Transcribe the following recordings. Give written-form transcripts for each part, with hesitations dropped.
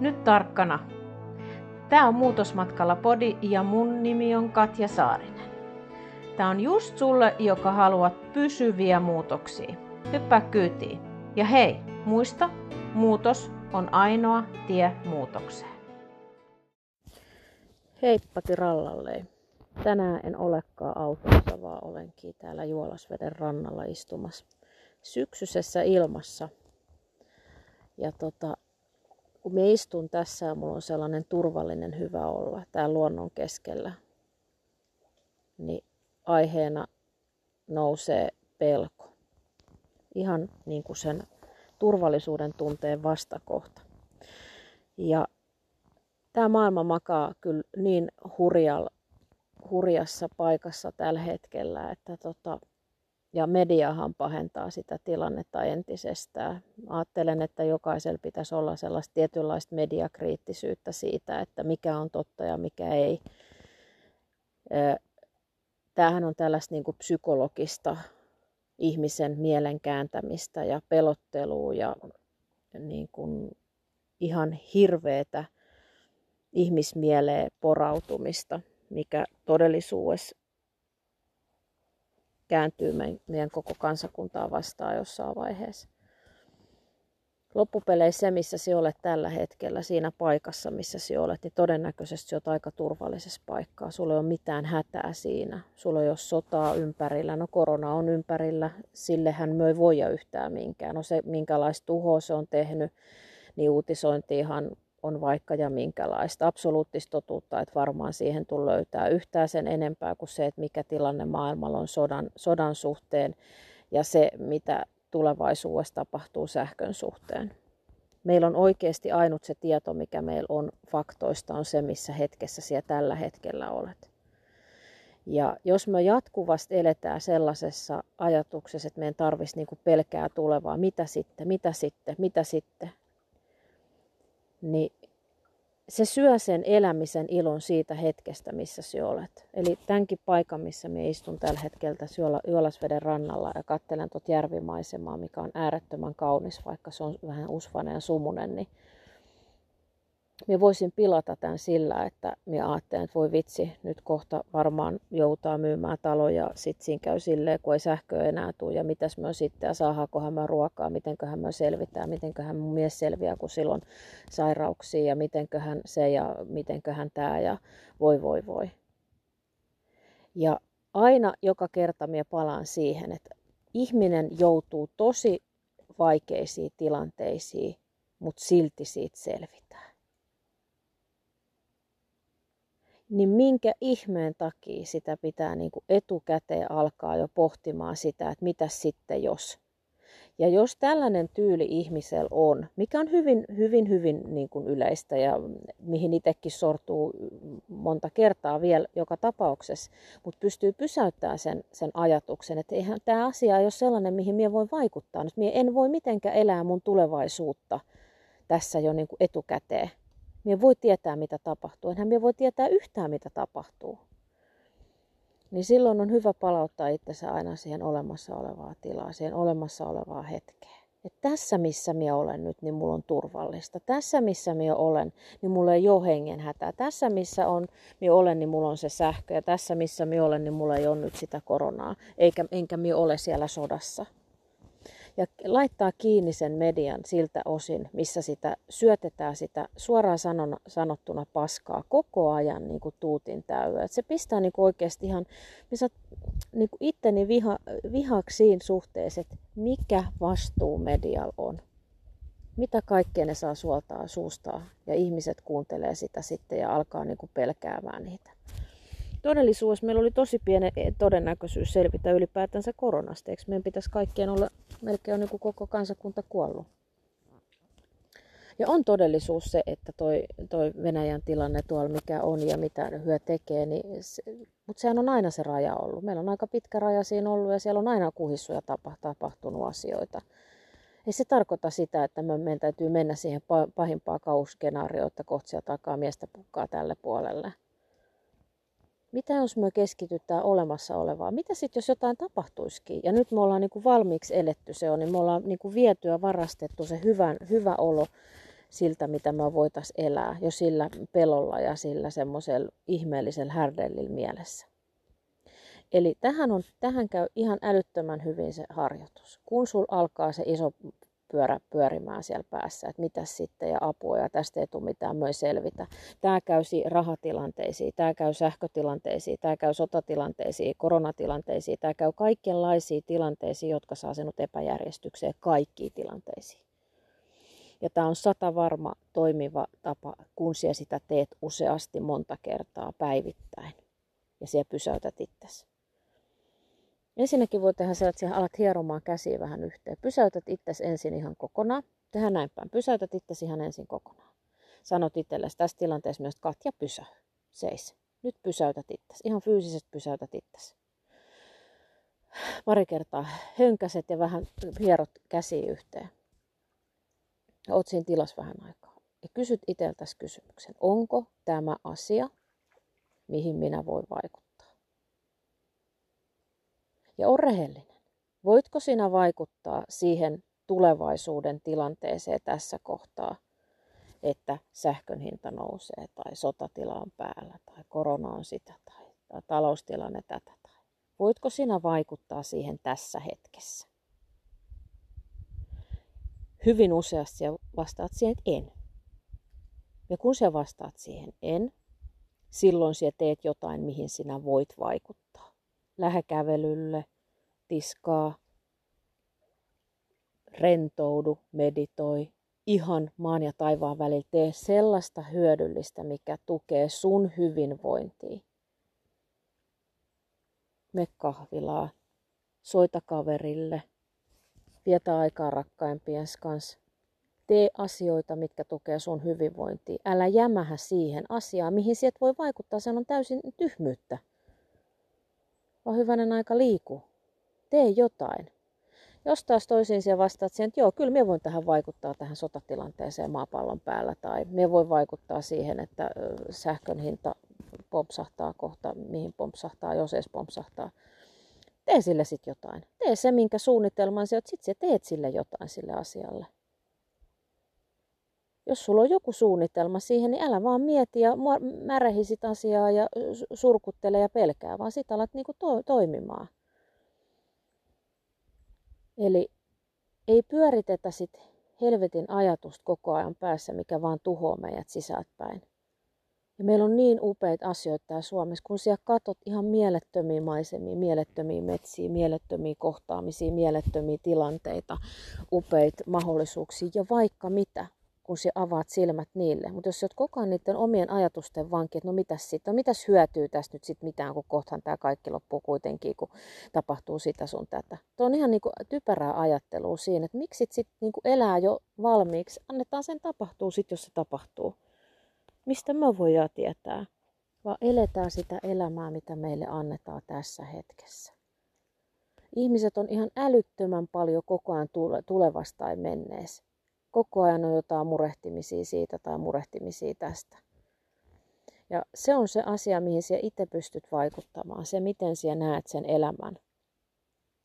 Nyt tarkkana. Tämä on Muutosmatkalla Podi ja mun nimi on Katja Saarinen. Tämä on just sulle, joka haluat pysyviä muutoksia. Hyppää kyytiin. Ja hei, muista, muutos on ainoa tie muutokseen. Heippa Tirallalle. Tänään en olekaan autossa, vaan olenkin täällä Juolasveden rannalla istumassa syksyisessä ilmassa. Ja kun mä istun tässä ja mulla on sellainen turvallinen hyvä olla tää luonnon keskellä, niin aiheena nousee pelko. Ihan niin kuin sen turvallisuuden tunteen vastakohta. Ja tää maailma makaa kyllä niin hurjassa paikassa tällä hetkellä, että ja mediahan pahentaa sitä tilannetta entisestään. Ajattelen, että jokaisella pitäisi olla sellaista tietynlaista mediakriittisyyttä siitä, että mikä on totta ja mikä ei. Tämähän on tällaista niin kuin psykologista ihmisen mielen kääntämistä ja pelottelua ja niin kuin ihan hirveätä ihmismieleen porautumista, mikä todellisuudessa kääntyy meidän koko kansakuntaa vastaan jossain vaiheessa. Loppupeleissä se, missä sinä olet tällä hetkellä, siinä paikassa, missä sinä olet, niin todennäköisesti sinä olet aika turvallisessa paikkaa. Sulla ei ole mitään hätää siinä. Sulla ei ole sotaa ympärillä. No korona on ympärillä. Sillehän me ei voida yhtään minkään. No se, minkälaista tuhoa se on tehnyt, niin uutisointihan on vaikka ja minkälaista. Absoluuttista totuutta, että varmaan siihen tulee löytää yhtään sen enempää kuin se, että mikä tilanne maailmalla on sodan suhteen ja se, mitä tulevaisuudessa tapahtuu sähkön suhteen. Meillä on oikeasti ainut se tieto, mikä meillä on faktoista, on se, missä hetkessä siellä tällä hetkellä olet. Ja jos me jatkuvasti eletään sellaisessa ajatuksessa, että meidän tarvitsisi niinku pelkää tulevaa, mitä sitten, niin se syö sen elämisen ilon siitä hetkestä, missä sinä olet. Eli tämänkin paikan, missä minä istun tällä hetkellä Juolasveden rannalla ja katselen tuota järvimaisemaa, mikä on äärettömän kaunis, vaikka se on vähän usvainen ja sumunen, niin minä voisin pilata tämän sillä, että minä ajattelen, että voi vitsi, nyt kohta varmaan joutaa myymään taloja, sitten siinä käy silleen, kun ei sähköä enää tule, ja mitäs minä sitten, ja saadaankohan minä ruokaa, mitenköhän minä selvitään, mitenköhän minun mies selviää, kun silloin sairauksia, ja mitenköhän se, ja mitenköhän tämä, ja voi. Ja aina joka kerta minä palaan siihen, että ihminen joutuu tosi vaikeisiin tilanteisiin, mutta silti siitä selvitään. Niin minkä ihmeen takia sitä pitää niin kuin etukäteen alkaa jo pohtimaan sitä, että mitä sitten jos. Ja jos tällainen tyyli ihmisellä on, mikä on hyvin niin kuin yleistä ja mihin itsekin sortuu monta kertaa vielä joka tapauksessa, mutta pystyy pysäyttämään sen ajatuksen, että eihän tämä asia ei ole sellainen, mihin minä voi vaikuttaa. Nyt minä en voi mitenkään elää mun tulevaisuutta tässä jo niin kuin etukäteen. Minä voi tietää, mitä tapahtuu. Enhän minä voi tietää yhtään, mitä tapahtuu. Niin silloin on hyvä palauttaa itsensä aina siihen olemassa olevaan tilaan, siihen olemassa olevaan hetkeen. Et tässä, missä minä olen nyt, niin minulla on turvallista. Tässä, missä minä olen, niin minulla ei ole hengen hätää. Tässä, missä minä olen, niin minulla on se sähkö. Ja tässä, missä minä olen, niin minulla ei ole nyt sitä koronaa. Enkä minä ole siellä sodassa. Ja laittaa kiinni sen median siltä osin, missä sitä syötetään sitä suoraan sanottuna paskaa koko ajan niin kuin tuutin täynnä. Et se pistää niin kuin oikeasti ihan niin kuin itteni vihaksiin suhteessa, että mikä vastuu medialla on. Mitä kaikkea ne saa suoltaa suustaa ja ihmiset kuuntelee sitä sitten ja alkaa niin kuin pelkäämään niitä. Todellisuudessa meillä oli tosi pieni todennäköisyys selvitä ylipäätänsä koronasta. Eikö meidän pitäisi kaikkien olla, melkein on niin kuin koko kansakunta kuollut? Ja on todellisuus se, että toi Venäjän tilanne tuolla mikä on ja mitä hyö tekee, niin mutta sehän on aina se raja ollut. Meillä on aika pitkä raja siinä ollut ja siellä on aina kuhissu ja tapahtunut asioita. Ei se tarkoita sitä, että meidän täytyy mennä siihen pahimpaan kauhuskenaarioon, että kohta sieltä takaa miestä pukkaa tälle puolelle. Mitä jos me keskitytään olemassa olevaan? Mitä sitten, jos jotain tapahtuisikin? Ja nyt me ollaan niin kuin valmiiksi eletty se on, niin me ollaan niin kuin vietyä, varastettu se hyvä olo siltä, mitä me voitaisiin elää jo sillä pelolla ja sillä semmoisella ihmeellisellä härdellillä mielessä. Eli tähän käy ihan älyttömän hyvin se harjoitus. Kun sulla alkaa se iso pyörä pyörimään siellä päässä, että mitäs sitten ja apua ja tästä ei tule mitään, mä ei selvitä. Tämä käy rahatilanteisiin, tämä käy sähkötilanteisiin, tämä käy sotatilanteisiin, koronatilanteisiin, tämä käy kaikenlaisiin tilanteisiin, jotka saa sinut epäjärjestykseen, kaikkiin tilanteisiin. Ja tämä on satavarma toimiva tapa, kun sinä sitä teet useasti monta kertaa päivittäin ja sinä pysäytät itsesi. Ensinnäkin voi tehdä se, että sinä alat hieromaan käsiä vähän yhteen. Pysäytät itsesi ensin ihan kokonaan. Tehdään näin päin. Pysäytät itsesi ihan ensin kokonaan. Sanot itsellesi tässä tilanteessa myös, että Katja, pysäy. Seis. Nyt pysäytät itsesi. Ihan fyysisesti pysäytät itsesi. Pari kertaa hönkäset ja vähän hierot käsiä yhteen. Olet siinä tilassa vähän aikaa. Ja kysyt itseltäsi kysymyksen. Onko tämä asia, mihin minä voin vaikuttaa? Ja on rehellinen. Voitko sinä vaikuttaa siihen tulevaisuuden tilanteeseen tässä kohtaa, että sähkön hinta nousee tai sotatila on päällä tai korona on sitä tai taloustilanne tätä? Tai. Voitko sinä vaikuttaa siihen tässä hetkessä? Hyvin useasti vastaat siihen, että en. Ja kun sinä vastaat siihen en, silloin sinä teet jotain, mihin sinä voit vaikuttaa. Lähde kävelylle, tiskaa, rentoudu, meditoi, ihan maan ja taivaan välillä. Tee sellaista hyödyllistä, mikä tukee sun hyvinvointia. Mene kahvilaa, soita kaverille, vietä aikaa rakkaimpien kanssa. Tee asioita, mitkä tukee sun hyvinvointia. Älä jämähä siihen asiaan, mihin sieltä voi vaikuttaa. Se on täysin tyhmyyttä. Vaan hyvänen aika liiku. Tee jotain. Jos taas toisiin siellä vastaat siihen, että joo, kyllä minä voin tähän vaikuttaa tähän sotatilanteeseen maapallon päällä. Tai minä voin vaikuttaa siihen, että sähkön hinta pompsahtaa kohta, mihin pompsahtaa, jos edes pompsahtaa. Tee sille sitten jotain. Tee se, minkä suunnitelman se on, sitten teet sille jotain sille asialle. Jos sulla on joku suunnitelma siihen, niin älä vaan mieti ja märehi sit asiaa ja surkuttele ja pelkää, vaan sit alat niinku toimimaan. Eli ei pyöritetä sit helvetin ajatusta koko ajan päässä, mikä vaan tuhoaa meidät sisältäpäin. Ja meillä on niin upeita asioita täällä Suomessa, kun siellä katot ihan mielettömiä maisemia, mielettömiä metsiä, mielettömiä kohtaamisia, mielettömiä tilanteita, upeita mahdollisuuksia ja vaikka mitä. Kun sinä avaat silmät niille. Mutta jos sinä olet koko ajan niiden omien ajatusten vanki, että no mitäs sitten, no mitäs hyötyy tästä nyt sitten mitään, kun kohtahan tämä kaikki loppuu kuitenkin, kun tapahtuu sitä sun tätä. Tuo on ihan niinku typerää ajattelua siinä, että miksi sitten niinku elää jo valmiiksi, annetaan sen tapahtua sitten, jos se tapahtuu. Mistä me voidaan tietää? Vaan eletään sitä elämää, mitä meille annetaan tässä hetkessä. Ihmiset on ihan älyttömän paljon koko ajan tulevasta tai menneessä. Koko ajan on jotain murehtimisia siitä tai murehtimisia tästä. Ja se on se asia, mihin sinä itse pystyt vaikuttamaan. Se, miten sinä näet sen elämän.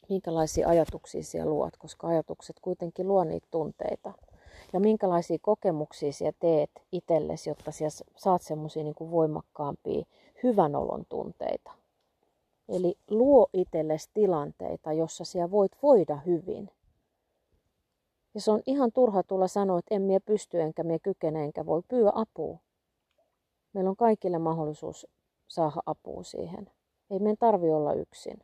Minkälaisia ajatuksia sinä luot, koska ajatukset kuitenkin luo niitä tunteita. Ja minkälaisia kokemuksia sinä teet itsellesi, jotta sinä saat semmoisia niin kuin voimakkaampia hyvän olon tunteita. Eli luo itsellesi tilanteita, jossa sinä voit voida hyvin. Ja se on ihan turha tulla sanoa, että en minä pysty, enkä minä kykene, enkä voi pyydä apua. Meillä on kaikille mahdollisuus saada apua siihen. Ei meidän tarvitse olla yksin.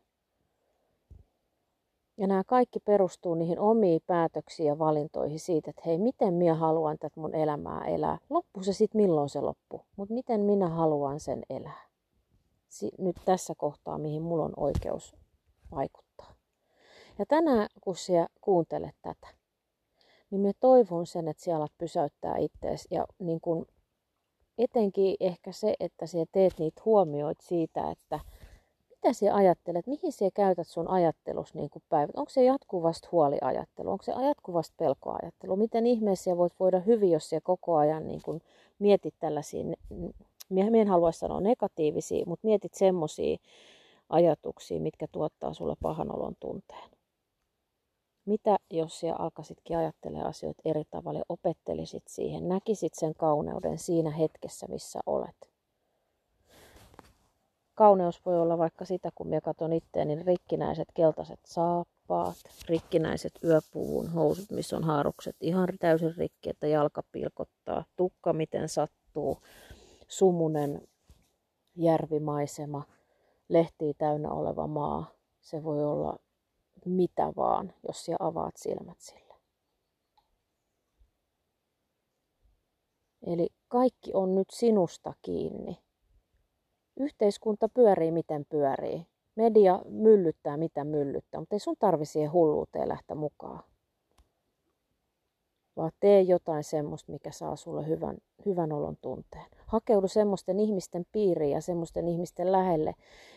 Ja nämä kaikki perustuu niihin omiin päätöksiin ja valintoihin siitä, että hei, miten minä haluan tätä mun elämää elää. Loppu se sitten, milloin se loppuu. Mutta miten minä haluan sen elää. Nyt tässä kohtaa, mihin mulla on oikeus vaikuttaa. Ja tänään, kun sinä kuuntelet tätä, niin minä toivon sen, että sinä alat pysäyttää itseäsi. Ja niin kun etenkin ehkä se, että sinä teet niitä huomioita siitä, että mitä sinä ajattelet, mihin sinä käytät sun ajattelus niin kuin päivät. Onko se jatkuvasti huoliajattelu, onko se jatkuvasti pelkoajattelu? Miten ihmeessä sinä voit voida hyvin, jos sinä koko ajan niin kun mietit tällaisia, minä en halua sanoa negatiivisia, mutta mietit semmoisia ajatuksia, mitkä tuottaa sulle pahan olon tunteen. Mitä jos siellä alkaisitkin ajattelee asioita eri tavalla, opettelisit siihen, näkisit sen kauneuden siinä hetkessä, missä olet. Kauneus voi olla vaikka sitä, kun minä katson itseäni, niin rikkinäiset keltaiset saappaat, rikkinäiset yöpuvun housut, missä on haarukset ihan täysin rikki, että jalka pilkottaa, tukka miten sattuu, sumunen järvimaisema, lehtiä täynnä oleva maa. Se voi olla mitä vaan, jos sinä avaat silmät sille. Eli kaikki on nyt sinusta kiinni. Yhteiskunta pyörii miten pyörii. Media myllyttää mitä myllyttää, mutta ei sun tarvi siihen hulluuteen lähteä mukaan. Vaan tee jotain semmoista, mikä saa sulle hyvän olon tunteen. Hakeudu semmoisten ihmisten piiriin ja semmoisten ihmisten lähelle,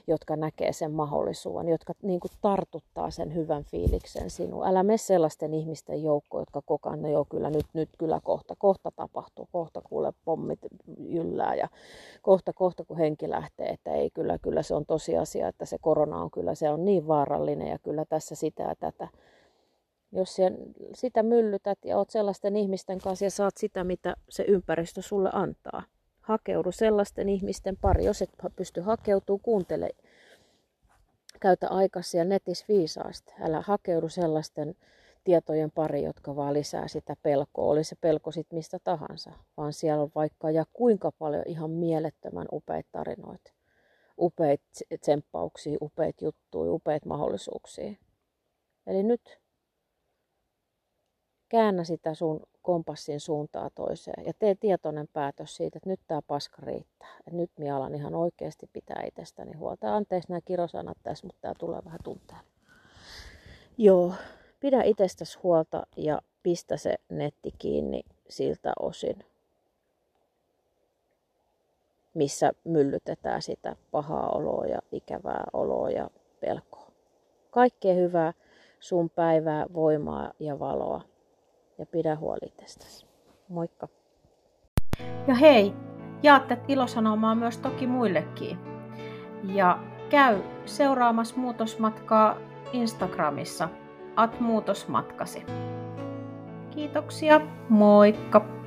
jotka näkee sen mahdollisuuden, jotka niin kuin tartuttaa sen hyvän fiiliksen sinuun. Älä mene sellaisten ihmisten joukkoon, jotka koko ajan, no joo, kyllä nyt kyllä kohta tapahtuu, kohta kuule pommit yllää ja kohta kun henki lähtee, että ei kyllä se on tosiasia, että se korona on kyllä, se on niin vaarallinen ja kyllä tässä sitä ja tätä. Jos sitä myllytät ja oot sellaisten ihmisten kanssa ja saat sitä, mitä se ympäristö sulle antaa. Hakeudu sellaisten ihmisten pari. Jos et pysty hakeutumaan, kuuntele. Käytä aikasi ja netissä viisaasti. Älä hakeudu sellaisten tietojen pari, jotka vaan lisää sitä pelkoa. Oli se pelko sit mistä tahansa. Vaan siellä on vaikka ja kuinka paljon ihan mielettömän upeita tarinoita. Upeita tsemppauksia, upeita juttuja, upeita mahdollisuuksia. Eli nyt käännä sitä sun kompassin suuntaa toiseen ja tee tietoinen päätös siitä, että nyt tää paska riittää. Et nyt minä alan ihan oikeasti pitää itsestäni huolta. Anteeksi nämä kirosanat tässä, mutta tää tulee vähän tunteella. Joo, pidä itsestäsi huolta ja pistä se netti kiinni siltä osin, missä myllytetään sitä pahaa oloa ja ikävää oloa ja pelkoa. Kaikkea hyvää sun päivää, voimaa ja valoa. Ja pidä huoli tästäsi. Moikka! Ja hei! Jaa tätä ilosanomaa myös toki muillekin. Ja käy seuraamassa Muutosmatkaa Instagramissa @muutosmatkasi. Kiitoksia, moikka!